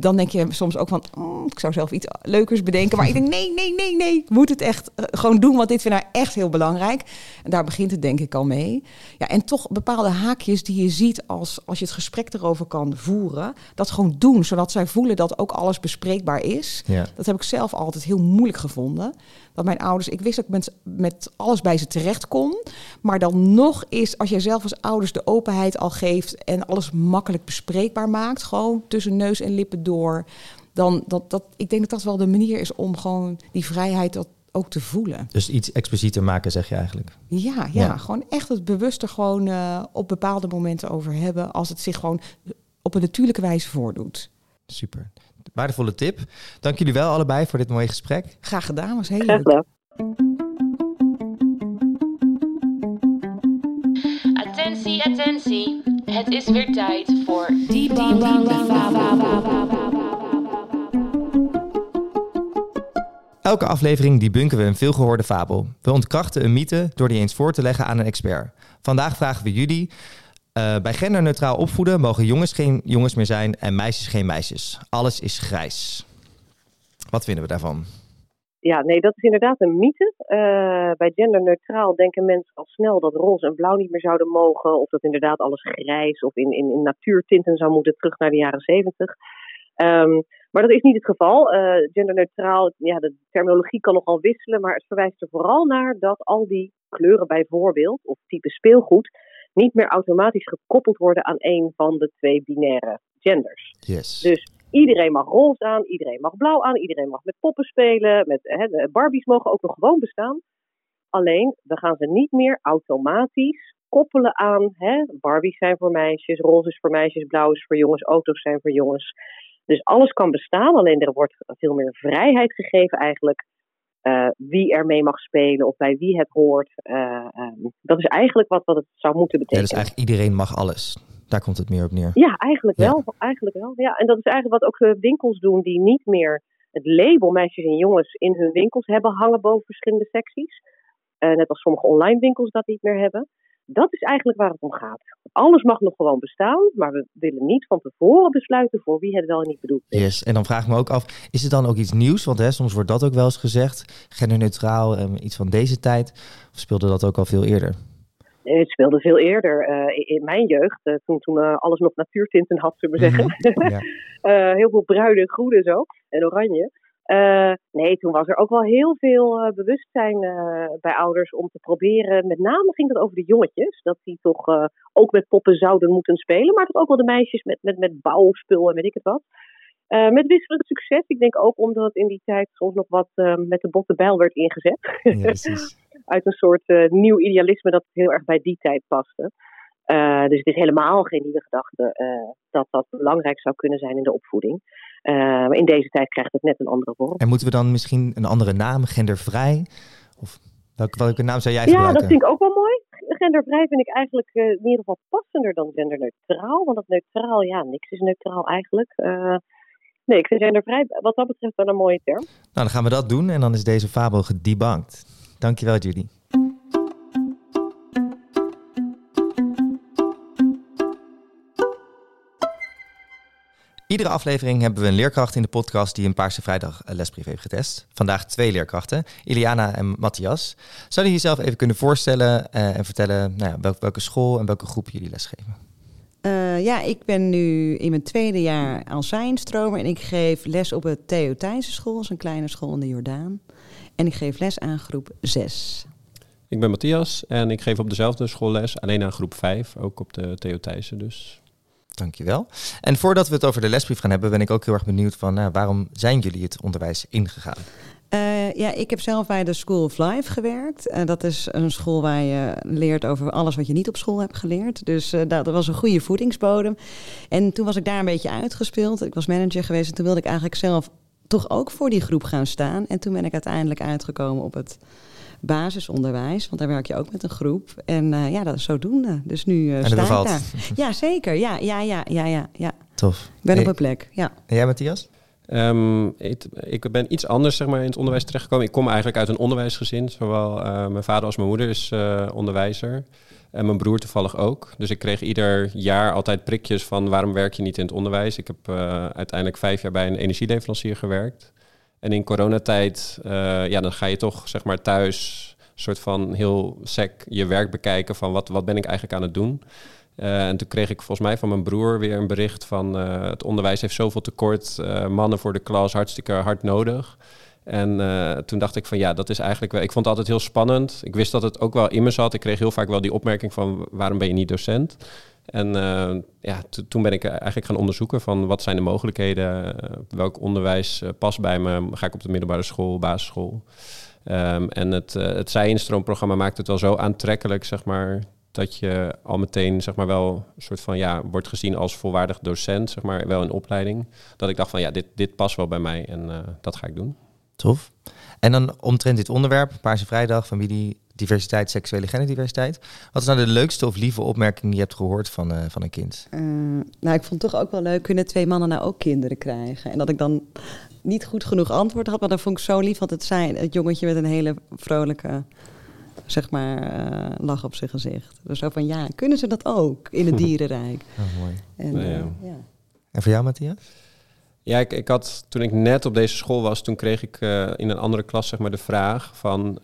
dan denk je soms ook van, ik zou zelf iets leukers bedenken. Maar ik denk, nee. Ik moet het echt gewoon doen, want dit vind ik echt heel belangrijk. En daar begint het denk ik al mee. Ja, en toch bepaalde haakjes die je ziet als je het gesprek erover kan voeren. Dat gewoon doen, zodat zij voelen dat ook alles bespreekbaar is. Ja. Dat heb ik zelf altijd heel moeilijk gevonden. dat mijn ouders... Ik wist dat ik met alles bij ze terecht kon. Maar dan nog is, als jij zelf als ouders de openheid al geeft... en alles makkelijk bespreekbaar maakt, gewoon tussen neus en lippen door... dan ik denk dat dat wel de manier is om gewoon die vrijheid... ook te voelen. Dus iets explicieter maken, zeg je eigenlijk? Ja. Gewoon echt het bewust er gewoon op bepaalde momenten over hebben... als het zich gewoon op een natuurlijke wijze voordoet. Super. Waardevolle tip. Dank jullie wel allebei voor dit mooie gesprek. Graag gedaan, was heel leuk. Graag gedaan. Attentie, attentie. Het is weer tijd voor... Diep. Elke aflevering debunken we een veelgehoorde fabel. We ontkrachten een mythe door die eens voor te leggen aan een expert. Vandaag vragen we jullie... bij genderneutraal opvoeden mogen jongens geen jongens meer zijn... en meisjes geen meisjes. Alles is grijs. Wat vinden we daarvan? Ja, nee, dat is inderdaad een mythe. Bij genderneutraal denken mensen al snel dat roze en blauw niet meer zouden mogen... of dat inderdaad alles grijs of in natuurtinten zou moeten terug naar de jaren 70... Maar dat is niet het geval. Genderneutraal, ja, de terminologie kan nogal wisselen, maar het verwijst er vooral naar dat al die kleuren bijvoorbeeld, of type speelgoed, niet meer automatisch gekoppeld worden aan een van de twee binaire genders. Yes. Dus iedereen mag roze aan, iedereen mag blauw aan, iedereen mag met poppen spelen, Barbies mogen ook nog gewoon bestaan. Alleen, we gaan ze niet meer automatisch koppelen aan, Barbies zijn voor meisjes, roze is voor meisjes, blauw is voor jongens, auto's zijn voor jongens. Dus alles kan bestaan, alleen er wordt veel meer vrijheid gegeven eigenlijk. Wie er mee mag spelen of bij wie het hoort. Dat is eigenlijk wat het zou moeten betekenen. Ja, dus eigenlijk iedereen mag alles. Daar komt het meer op neer. Ja, eigenlijk wel. Ja, en dat is eigenlijk wat ook winkels doen die niet meer het label meisjes en jongens in hun winkels hebben hangen boven verschillende secties. Net als sommige online winkels dat niet meer hebben. Dat is eigenlijk waar het om gaat. Alles mag nog gewoon bestaan, maar we willen niet van tevoren besluiten voor wie het wel en niet bedoeld is. Yes. En dan vraag ik me ook af, is het dan ook iets nieuws? Want soms wordt dat ook wel eens gezegd, genderneutraal, iets van deze tijd. Of speelde dat ook al veel eerder? Nee, het speelde veel eerder. In mijn jeugd, toen alles nog natuurtinten had, zullen we zeggen. Ja. Heel veel bruin en groen en zo, en oranje. Nee, toen was er ook wel heel veel bewustzijn bij ouders om te proberen. Met name ging het over de jongetjes. Dat die toch ook met poppen zouden moeten spelen. Maar dat ook wel de meisjes met bouwspul en weet ik het wat. Met wisselend succes. Ik denk ook omdat het in die tijd soms nog wat met de botte bijl werd ingezet. Ja, uit een soort nieuw idealisme dat heel erg bij die tijd paste. Dus het is helemaal geen nieuwe gedachte dat dat belangrijk zou kunnen zijn in de opvoeding. Maar in deze tijd krijgt het net een andere vorm. En moeten we dan misschien een andere naam, gendervrij? Of welke naam zou jij gebruiken? Ja, dat vind ik ook wel mooi. Gendervrij vind ik eigenlijk in ieder geval passender dan genderneutraal. Want dat neutraal, ja, niks is neutraal eigenlijk. Nee, ik vind gendervrij wat dat betreft wel een mooie term. Nou, dan gaan we dat doen en dan is deze fabel gedebankt. Dankjewel, Judy. Iedere aflevering hebben we een leerkracht in de podcast die een Paarse Vrijdag lesbrief heeft getest. Vandaag 2 leerkrachten, Iliana en Matthias. Zouden jullie jezelf even kunnen voorstellen en vertellen welke school en welke groep jullie lesgeven? Ik ben nu in mijn 2e jaar Alsijnstromer en ik geef les op het Theo Thijssen school. Dat is een kleine school in de Jordaan. En ik geef les aan groep 6. Ik ben Matthias en ik geef op dezelfde school les, alleen aan groep 5, ook op de Theo Thijssen dus. Dankjewel. En voordat we het over de lesbrief gaan hebben, ben ik ook heel erg benieuwd van waarom zijn jullie het onderwijs ingegaan? Ik heb zelf bij de School of Life gewerkt. Dat is een school waar je leert over alles wat je niet op school hebt geleerd. Dus dat was een goede voedingsbodem. En toen was ik daar een beetje uitgespeeld. Ik was manager geweest en toen wilde ik eigenlijk zelf toch ook voor die groep gaan staan. En toen ben ik uiteindelijk uitgekomen op het basisonderwijs, want daar werk je ook met een groep. En dat is zodoende. Dus nu sta ik daar. Ja, zeker. Ja. Tof. Ik ben op mijn plek, ja. En jij, Matthias? Ik ben iets anders in het onderwijs terechtgekomen. Ik kom eigenlijk uit een onderwijsgezin. Zowel mijn vader als mijn moeder is onderwijzer. En mijn broer toevallig ook. Dus ik kreeg ieder jaar altijd prikjes van waarom werk je niet in het onderwijs. Ik heb uiteindelijk 5 jaar bij een energieleverancier gewerkt. En in coronatijd, dan ga je toch thuis soort van heel sec je werk bekijken van wat ben ik eigenlijk aan het doen. En toen kreeg ik volgens mij van mijn broer weer een bericht van het onderwijs heeft zoveel tekort, mannen voor de klas hartstikke hard nodig. En toen dacht ik van ja, dat is eigenlijk wel... Ik vond het altijd heel spannend. Ik wist dat het ook wel in me zat. Ik kreeg heel vaak wel die opmerking van waarom ben je niet docent? En toen ben ik eigenlijk gaan onderzoeken van wat zijn de mogelijkheden? Welk onderwijs past bij me? Ga ik op de middelbare school, basisschool? En het zij-instroomprogramma maakt het wel zo aantrekkelijk, zeg maar... dat je al meteen zeg maar wel een soort van ja wordt gezien als volwaardig docent, zeg maar wel in opleiding. Dat ik dacht van ja, dit past wel bij mij en dat ga ik doen. Tof. En dan omtrent dit onderwerp, Paarse Vrijdag, familie, diversiteit, seksuele genderdiversiteit. Wat is nou de leukste of lieve opmerking die je hebt gehoord van een kind? Ik vond het toch ook wel leuk, kunnen 2 mannen nou ook kinderen krijgen? En dat ik dan niet goed genoeg antwoord had, maar dat vond ik zo lief, want het jongetje met een hele vrolijke... zeg maar, lach op zijn gezicht. Dus zo van, ja, kunnen ze dat ook in het dierenrijk? Oh, mooi. En, en voor jou, Matthias? Ja, ik had, toen ik net op deze school was... toen kreeg ik in een andere klas zeg maar de vraag van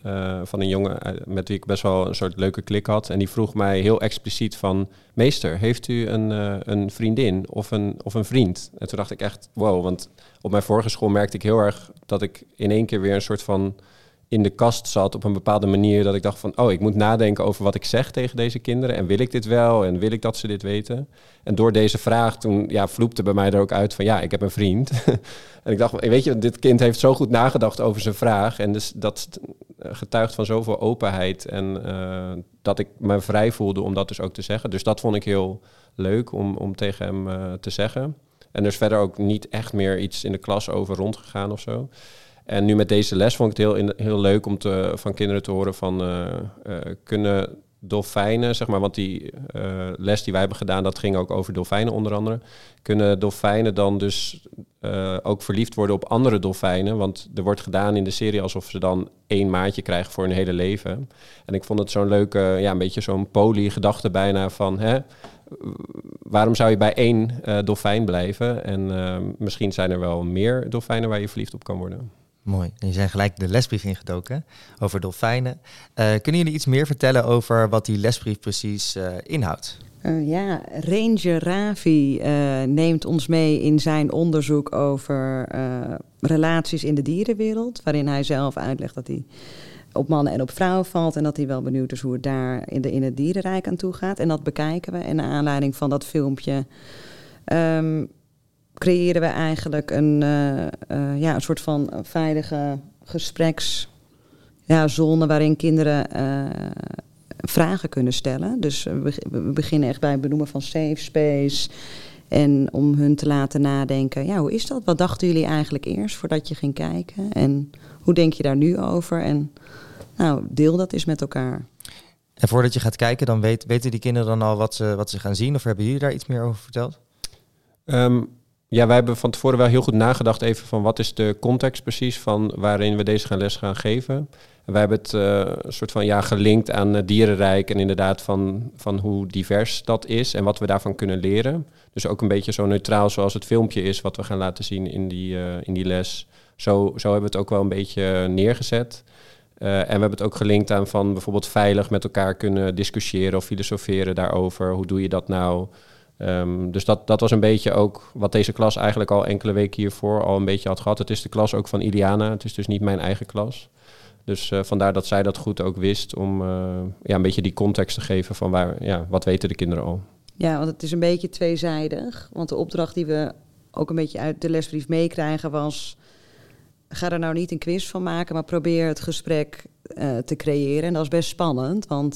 een jongen... met wie ik best wel een soort leuke klik had. En die vroeg mij heel expliciet van... meester, heeft u een vriendin of een vriend? En toen dacht ik echt, wow. Want op mijn vorige school merkte ik heel erg... dat ik in één keer weer een soort van... in de kast zat op een bepaalde manier... dat ik dacht van, oh, ik moet nadenken over wat ik zeg tegen deze kinderen... en wil ik dit wel en wil ik dat ze dit weten? En door deze vraag toen vloepte bij mij er ook uit van... ja, ik heb een vriend. En ik dacht, weet je, dit kind heeft zo goed nagedacht over zijn vraag... en dus dat getuigt van zoveel openheid... en dat ik me vrij voelde om dat dus ook te zeggen. Dus dat vond ik heel leuk om tegen hem te zeggen. En er is verder ook niet echt meer iets in de klas over rondgegaan of zo... En nu met deze les vond ik het heel leuk om van kinderen te horen van... kunnen dolfijnen, zeg maar, want die les die wij hebben gedaan... dat ging ook over dolfijnen onder andere. Kunnen dolfijnen dan dus ook verliefd worden op andere dolfijnen? Want er wordt gedaan in de serie alsof ze dan 1 maatje krijgen voor hun hele leven. En ik vond het zo'n leuke, een beetje zo'n poly-gedachte bijna van... Hè, waarom zou je bij 1 dolfijn blijven? En misschien zijn er wel meer dolfijnen waar je verliefd op kan worden. Mooi. En je zijn gelijk de lesbrief ingedoken over dolfijnen. Kunnen jullie iets meer vertellen over wat die lesbrief precies inhoudt? Ranger Ravi neemt ons mee in zijn onderzoek over relaties in de dierenwereld. Waarin hij zelf uitlegt dat hij op mannen en op vrouwen valt. En dat hij wel benieuwd is hoe het daar in het dierenrijk aan toe gaat. En dat bekijken we. En naar aanleiding van dat filmpje... creëren we eigenlijk een soort van veilige gesprekszone... waarin kinderen vragen kunnen stellen. Dus we beginnen echt bij het benoemen van safe space... en om hun te laten nadenken, hoe is dat? Wat dachten jullie eigenlijk eerst voordat je ging kijken? En hoe denk je daar nu over? En deel dat eens met elkaar. En voordat je gaat kijken, dan weten die kinderen dan al wat ze gaan zien? Of hebben jullie daar iets meer over verteld? Wij hebben van tevoren wel heel goed nagedacht even van wat is de context precies van waarin we deze les gaan geven. En wij hebben het soort van gelinkt aan het dierenrijk en inderdaad van hoe divers dat is en wat we daarvan kunnen leren. Dus ook een beetje zo neutraal zoals het filmpje is wat we gaan laten zien in die les. Zo hebben we het ook wel een beetje neergezet. En we hebben het ook gelinkt aan van bijvoorbeeld veilig met elkaar kunnen discussiëren of filosoferen daarover. Hoe doe je dat nou? Dus dat was een beetje ook wat deze klas eigenlijk al enkele weken hiervoor al een beetje had gehad. Het is de klas ook van Iliana, het is dus niet mijn eigen klas. Dus vandaar dat zij dat goed ook wist om een beetje die context te geven van wat weten de kinderen al. Ja, want het is een beetje tweezijdig. Want de opdracht die we ook een beetje uit de lesbrief meekrijgen was... ga er nou niet een quiz van maken, maar probeer het gesprek te creëren. En dat is best spannend, want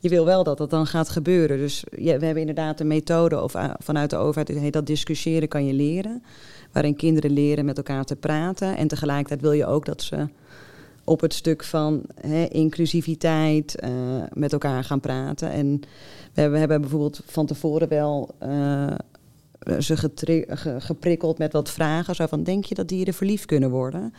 je wil wel dat dat dan gaat gebeuren. Dus we hebben inderdaad een methode vanuit de overheid, dat discussiëren kan je leren. Waarin kinderen leren met elkaar te praten. En tegelijkertijd wil je ook dat ze op het stuk van inclusiviteit met elkaar gaan praten. En we hebben bijvoorbeeld van tevoren wel... ze geprikkeld met wat vragen. Zo van, denk je dat dieren verliefd kunnen worden?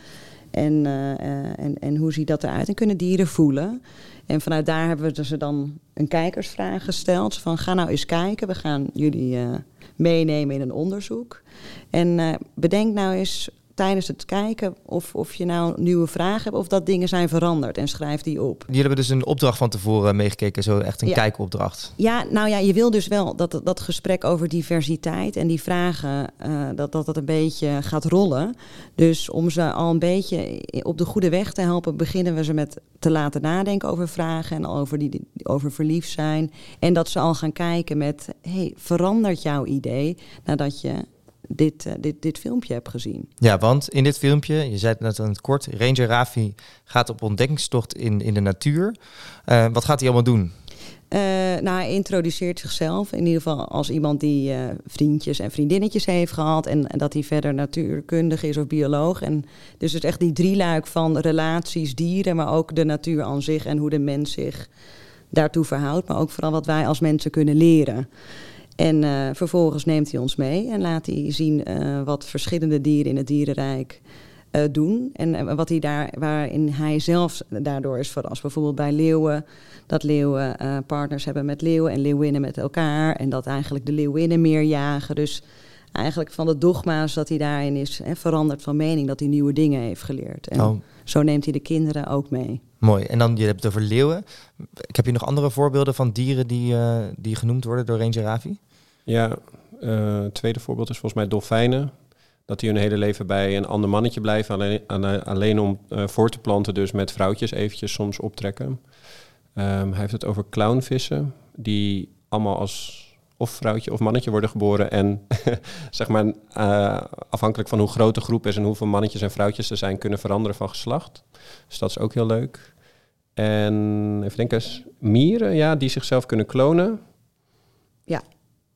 En hoe ziet dat eruit? En kunnen dieren voelen? En vanuit daar hebben we ze dan een kijkersvraag gesteld. Van, ga nou eens kijken. We gaan jullie meenemen in een onderzoek. En bedenk nou eens tijdens het kijken of je nou nieuwe vragen hebt of dat dingen zijn veranderd en schrijf die op. Jullie hebben dus een opdracht van tevoren meegekeken, zo echt een kijkopdracht. Ja, nou ja, je wil dus wel dat gesprek over diversiteit en die vragen, dat een beetje gaat rollen. Dus om ze al een beetje op de goede weg te helpen, beginnen we ze met te laten nadenken over vragen en over die over verliefd zijn. En dat ze al gaan kijken met, hey, verandert jouw idee nadat je dit filmpje heb gezien. Ja, want in dit filmpje, je zei het net in het kort, Ranger Ravi gaat op ontdekkingstocht in de natuur. Wat gaat hij allemaal doen? Hij introduceert zichzelf in ieder geval als iemand die vriendjes en vriendinnetjes heeft gehad en dat hij verder natuurkundige is of bioloog. En dus het is echt die drieluik van relaties, dieren, maar ook de natuur aan zich en hoe de mens zich daartoe verhoudt, maar ook vooral wat wij als mensen kunnen leren. En vervolgens neemt hij ons mee en laat hij zien wat verschillende dieren in het dierenrijk doen. En wat hij waarin hij zelf daardoor is verrast. Bijvoorbeeld bij leeuwen, dat leeuwen partners hebben met leeuwen en leeuwinnen met elkaar. En dat eigenlijk de leeuwinnen meer jagen. Dus eigenlijk van de dogma's dat hij daarin is veranderd van mening, dat hij nieuwe dingen heeft geleerd. En zo neemt hij de kinderen ook mee. Mooi. En dan, je hebt het over leeuwen. Ik heb hier nog andere voorbeelden van dieren die genoemd worden door Ranger Ravi? Ja, het tweede voorbeeld is volgens mij dolfijnen. Dat die hun hele leven bij een ander mannetje blijven. Alleen om voor te planten, dus met vrouwtjes eventjes soms optrekken. Hij heeft het over clownvissen. Die allemaal als of vrouwtje of mannetje worden geboren. En zeg maar afhankelijk van hoe groot de groep is en hoeveel mannetjes en vrouwtjes er zijn, kunnen veranderen van geslacht. Dus dat is ook heel leuk. En even denken eens, mieren, ja, die zichzelf kunnen klonen. Ja.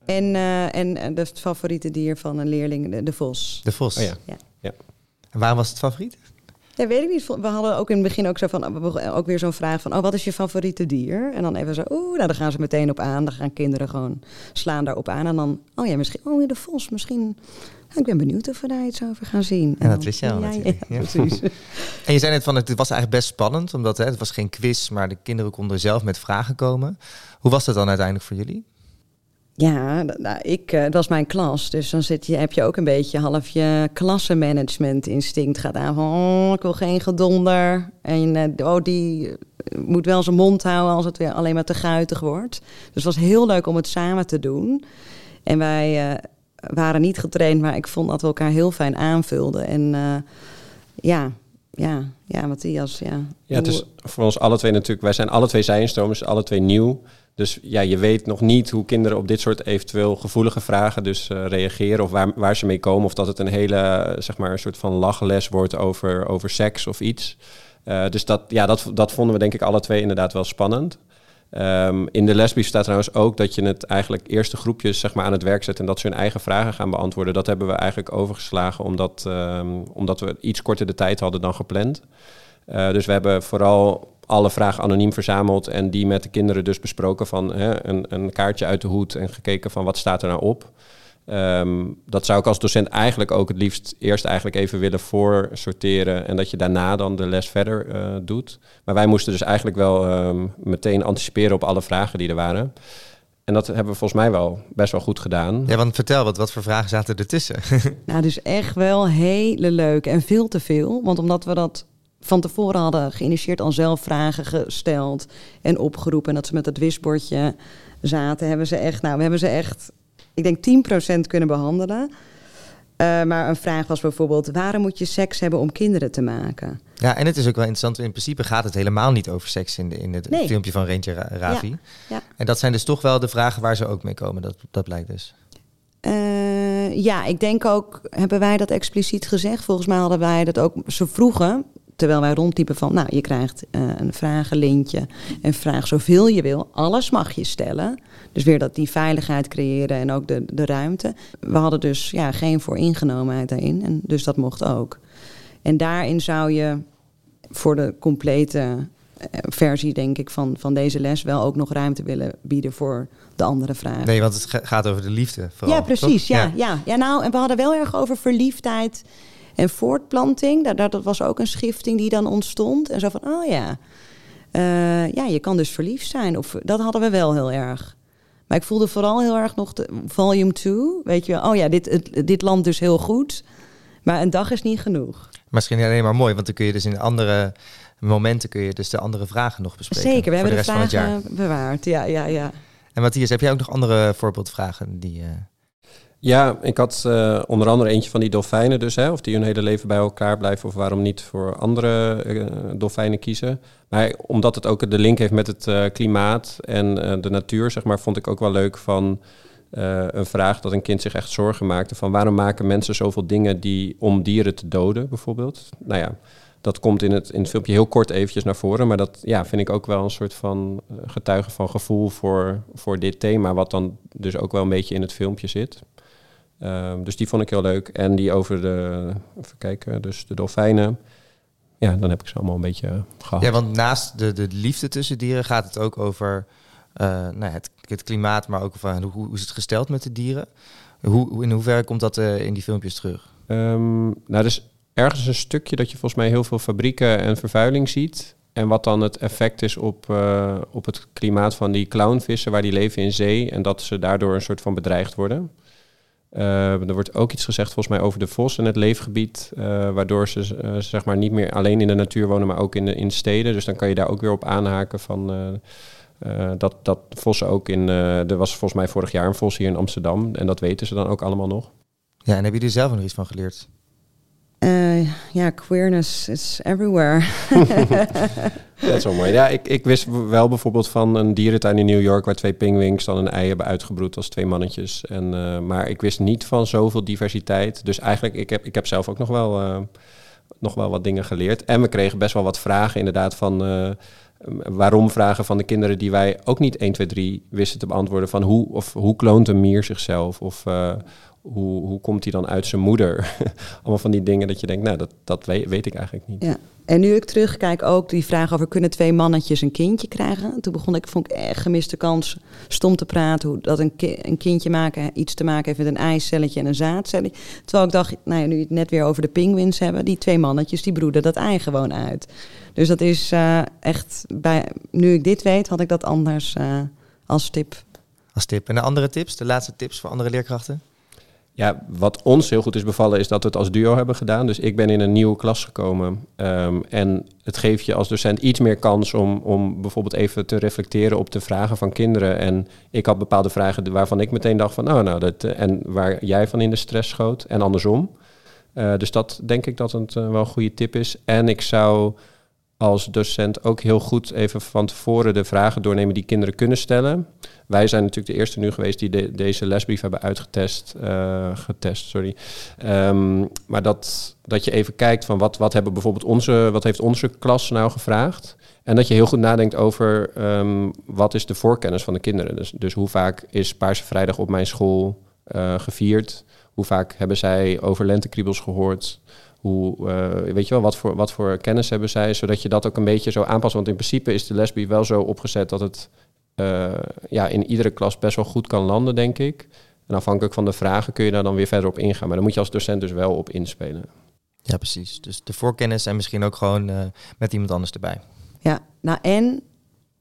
En het favoriete dier van een leerling, de vos. De vos. Oh ja. En waarom was het favoriet? Ja, weet ik niet. We hadden ook in het begin ook weer zo'n vraag van, wat is je favoriete dier? En dan even zo, dan gaan ze meteen op aan. Dan gaan kinderen gewoon slaan daarop aan. En dan, de vos, misschien. Ik ben benieuwd of we daar iets over gaan zien. En dat wist je al natuurlijk. Ja, precies. En je zei net van, het was eigenlijk best spannend, omdat het was geen quiz, maar de kinderen konden zelf met vragen komen. Hoe was dat dan uiteindelijk voor jullie? Ja, het was mijn klas. Dus dan heb je ook een beetje half je klassenmanagement instinct gaat aan. Van, ik wil geen gedonder. En die moet wel zijn mond houden als het weer alleen maar te guitig wordt. Dus het was heel leuk om het samen te doen. En wij waren niet getraind, maar ik vond dat we elkaar heel fijn aanvulden. En Matthias, ja. Ja, het is voor ons alle twee natuurlijk, wij zijn alle twee zijinstromers, alle twee nieuw. Dus ja, je weet nog niet hoe kinderen op dit soort eventueel gevoelige vragen dus reageren, of waar ze mee komen. Of dat het een hele, zeg maar, een soort van lachles wordt over seks of iets. Dus dat vonden we denk ik alle twee inderdaad wel spannend. In de lesbrief staat trouwens ook dat je het eigenlijk eerste groepjes, zeg maar, aan het werk zet en dat ze hun eigen vragen gaan beantwoorden. Dat hebben we eigenlijk overgeslagen omdat we iets korter de tijd hadden dan gepland. Dus we hebben vooral alle vragen anoniem verzameld en die met de kinderen dus besproken van een kaartje uit de hoed en gekeken van wat staat er nou op. Dat zou ik als docent eigenlijk ook het liefst eerst eigenlijk even willen voorsorteren en dat je daarna dan de les verder doet. Maar wij moesten dus eigenlijk wel meteen anticiperen op alle vragen die er waren. En dat hebben we volgens mij wel best wel goed gedaan. Ja, want vertel, wat voor vragen zaten er tussen? Nou, dus echt wel hele leuk en veel te veel. Want omdat we dat van tevoren hadden geïnitieerd, al zelf vragen gesteld en opgeroepen, en dat ze met het wisbordje zaten, hebben ze echt... Ik denk 10% kunnen behandelen. Maar een vraag was bijvoorbeeld, waarom moet je seks hebben om kinderen te maken? Ja, en het is ook wel interessant. In principe gaat het helemaal niet over seks in het filmpje van Ranger Ravi. Ja, ja. En dat zijn dus toch wel de vragen waar ze ook mee komen. Dat blijkt dus. Ik denk ook, hebben wij dat expliciet gezegd? Volgens mij hadden wij dat ook. Ze vroegen, terwijl wij rondtypen van, je krijgt een vragenlintje en vraag zoveel je wil. Alles mag je stellen. Dus weer dat die veiligheid creëren en ook de ruimte. We hadden dus geen vooringenomenheid daarin. En dus dat mocht ook. En daarin zou je voor de complete versie, denk ik, van deze les wel ook nog ruimte willen bieden voor de andere vragen. Nee, want het gaat over de liefde. Vooral, ja, precies. Ja, ja. Ja. Ja, en we hadden wel erg over verliefdheid en voortplanting. Dat was ook een schifting die dan ontstond. En zo van, je kan dus verliefd zijn. Of, dat hadden we wel heel erg. Maar ik voelde vooral heel erg nog de volume 2. Weet je wel, dit land dus heel goed. Maar een dag is niet genoeg. Misschien alleen maar mooi, want dan kun je dus in andere momenten kun je dus de andere vragen nog bespreken. Zeker, we hebben de vragen bewaard. Ja. En Matthias, heb jij ook nog andere voorbeeldvragen die... Ja, ik had onder andere eentje van die dolfijnen dus. Hè, of die hun hele leven bij elkaar blijven of waarom niet voor andere dolfijnen kiezen. Maar omdat het ook de link heeft met het klimaat en de natuur, zeg maar, vond ik ook wel leuk van een vraag dat een kind zich echt zorgen maakte. Van waarom maken mensen zoveel dingen die om dieren te doden bijvoorbeeld? Nou ja, dat komt in het filmpje heel kort eventjes naar voren. Maar dat vind ik ook wel een soort van getuige van gevoel voor dit thema. Wat dan dus ook wel een beetje in het filmpje zit. Dus die vond ik heel leuk. En die over de dolfijnen. Ja, dan heb ik ze allemaal een beetje gehad. Ja, want naast de liefde tussen dieren gaat het ook over het klimaat, maar ook over hoe is het gesteld met de dieren. In hoeverre komt dat in die filmpjes terug? Dus ergens een stukje dat je volgens mij heel veel fabrieken en vervuiling ziet. En wat dan het effect is op het klimaat van die clownvissen, waar die leven in zee. En dat ze daardoor een soort van bedreigd worden. Er wordt ook iets gezegd volgens mij over de vos en het leefgebied, waardoor ze zeg maar niet meer alleen in de natuur wonen, maar ook in steden. Dus dan kan je daar ook weer op aanhaken van dat vossen ook in... er was volgens mij vorig jaar een vos hier in Amsterdam en dat weten ze dan ook allemaal nog. Ja, en heb je er zelf nog iets van geleerd? Queerness is everywhere. Dat is wel mooi. Ja, ik wist wel bijvoorbeeld van een dierentuin in New York waar 2 pinguïns dan een ei hebben uitgebroed als 2 mannetjes. En, maar ik wist niet van zoveel diversiteit. Dus eigenlijk, ik heb zelf ook nog wel wat dingen geleerd. En we kregen best wel wat vragen inderdaad van... waarom vragen van de kinderen die wij ook niet 1, 2, 3 wisten te beantwoorden. Van hoe kloont een mier zichzelf? Of... Hoe komt hij dan uit zijn moeder? Allemaal van die dingen dat je denkt, nou, dat weet ik eigenlijk niet. Ja. En nu ik terugkijk ook die vraag over kunnen 2 mannetjes een kindje krijgen? Toen vond ik echt gemiste kans stom te praten. Hoe dat een kindje maken iets te maken heeft met een eicelletje en een zaadcelletje. Terwijl ik dacht, nou ja, nu het net weer over de pinguïns hebben. Die 2 mannetjes, die broeden dat ei gewoon uit. Dus dat is echt, nu ik dit weet, had ik dat anders als tip. Als tip. En de andere tips, de laatste tips voor andere leerkrachten? Ja, wat ons heel goed is bevallen is dat we het als duo hebben gedaan. Dus ik ben in een nieuwe klas gekomen. En het geeft je als docent iets meer kans om bijvoorbeeld even te reflecteren op de vragen van kinderen. En ik had bepaalde vragen waarvan ik meteen dacht van... en waar jij van in de stress schoot en andersom. Dus dat denk ik dat het wel een goede tip is. En ik zou als docent ook heel goed even van tevoren de vragen doornemen die kinderen kunnen stellen. Wij zijn natuurlijk de eerste nu geweest die deze lesbrief hebben uitgetest. Maar dat je even kijkt van wat heeft onze klas nou gevraagd? En dat je heel goed nadenkt over wat is de voorkennis van de kinderen. Dus hoe vaak is Paarse Vrijdag op mijn school gevierd? Hoe vaak hebben zij over lentekriebels gehoord? Wat voor kennis hebben zij, zodat je dat ook een beetje zo aanpast. Want in principe is de lesbrief wel zo opgezet dat het in iedere klas best wel goed kan landen, denk ik. En afhankelijk van de vragen kun je daar dan weer verder op ingaan. Maar daar moet je als docent dus wel op inspelen. Ja, precies. Dus de voorkennis en misschien ook gewoon met iemand anders erbij. Ja,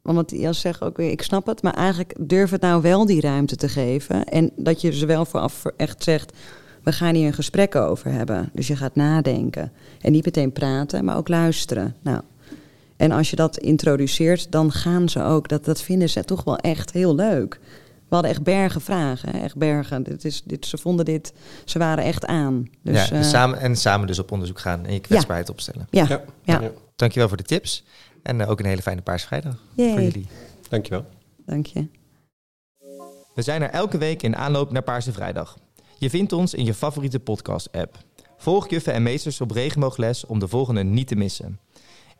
want Jas zegt ook weer, ik snap het, maar eigenlijk durf het nou wel die ruimte te geven. En dat je ze wel vooraf echt zegt... We gaan hier een gesprek over hebben. Dus je gaat nadenken. En niet meteen praten, maar ook luisteren. Nou, en als je dat introduceert, dan gaan ze ook. Dat vinden ze toch wel echt heel leuk. We hadden echt bergen vragen. Hè? Echt bergen. Ze vonden dit. Ze waren echt aan. Dus, samen dus op onderzoek gaan. En je kwetsbaarheid opstellen. Ja. Dankjewel voor de tips. En ook een hele fijne Paarse Vrijdag voor jullie. Dankjewel. Dank je. We zijn er elke week in aanloop naar Paarse Vrijdag. Je vindt ons in je favoriete podcast-app. Volg Juffen en Meesters op Regenboogles om de volgende niet te missen.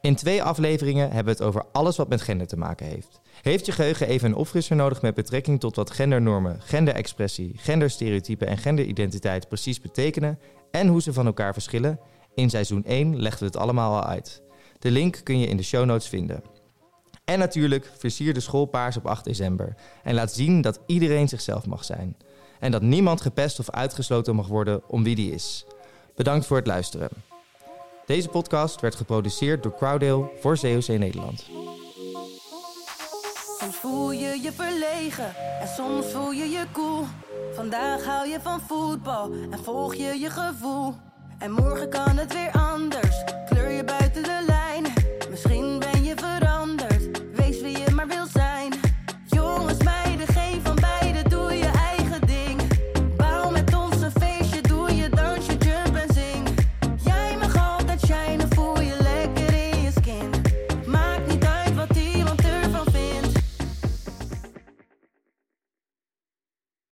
In 2 afleveringen hebben we het over alles wat met gender te maken heeft. Heeft je geheugen even een opfrisser nodig met betrekking tot wat gendernormen, genderexpressie, genderstereotypen en genderidentiteit precies betekenen en hoe ze van elkaar verschillen? In seizoen 1 legden we het allemaal al uit. De link kun je in de show notes vinden. En natuurlijk, versier de school paars op 8 december en laat zien dat iedereen zichzelf mag zijn. En dat niemand gepest of uitgesloten mag worden om wie die is. Bedankt voor het luisteren. Deze podcast werd geproduceerd door Crowdale voor COC Nederland. Soms voel je je verlegen en soms voel je je cool. Vandaag hou je van voetbal en volg je je gevoel. En morgen kan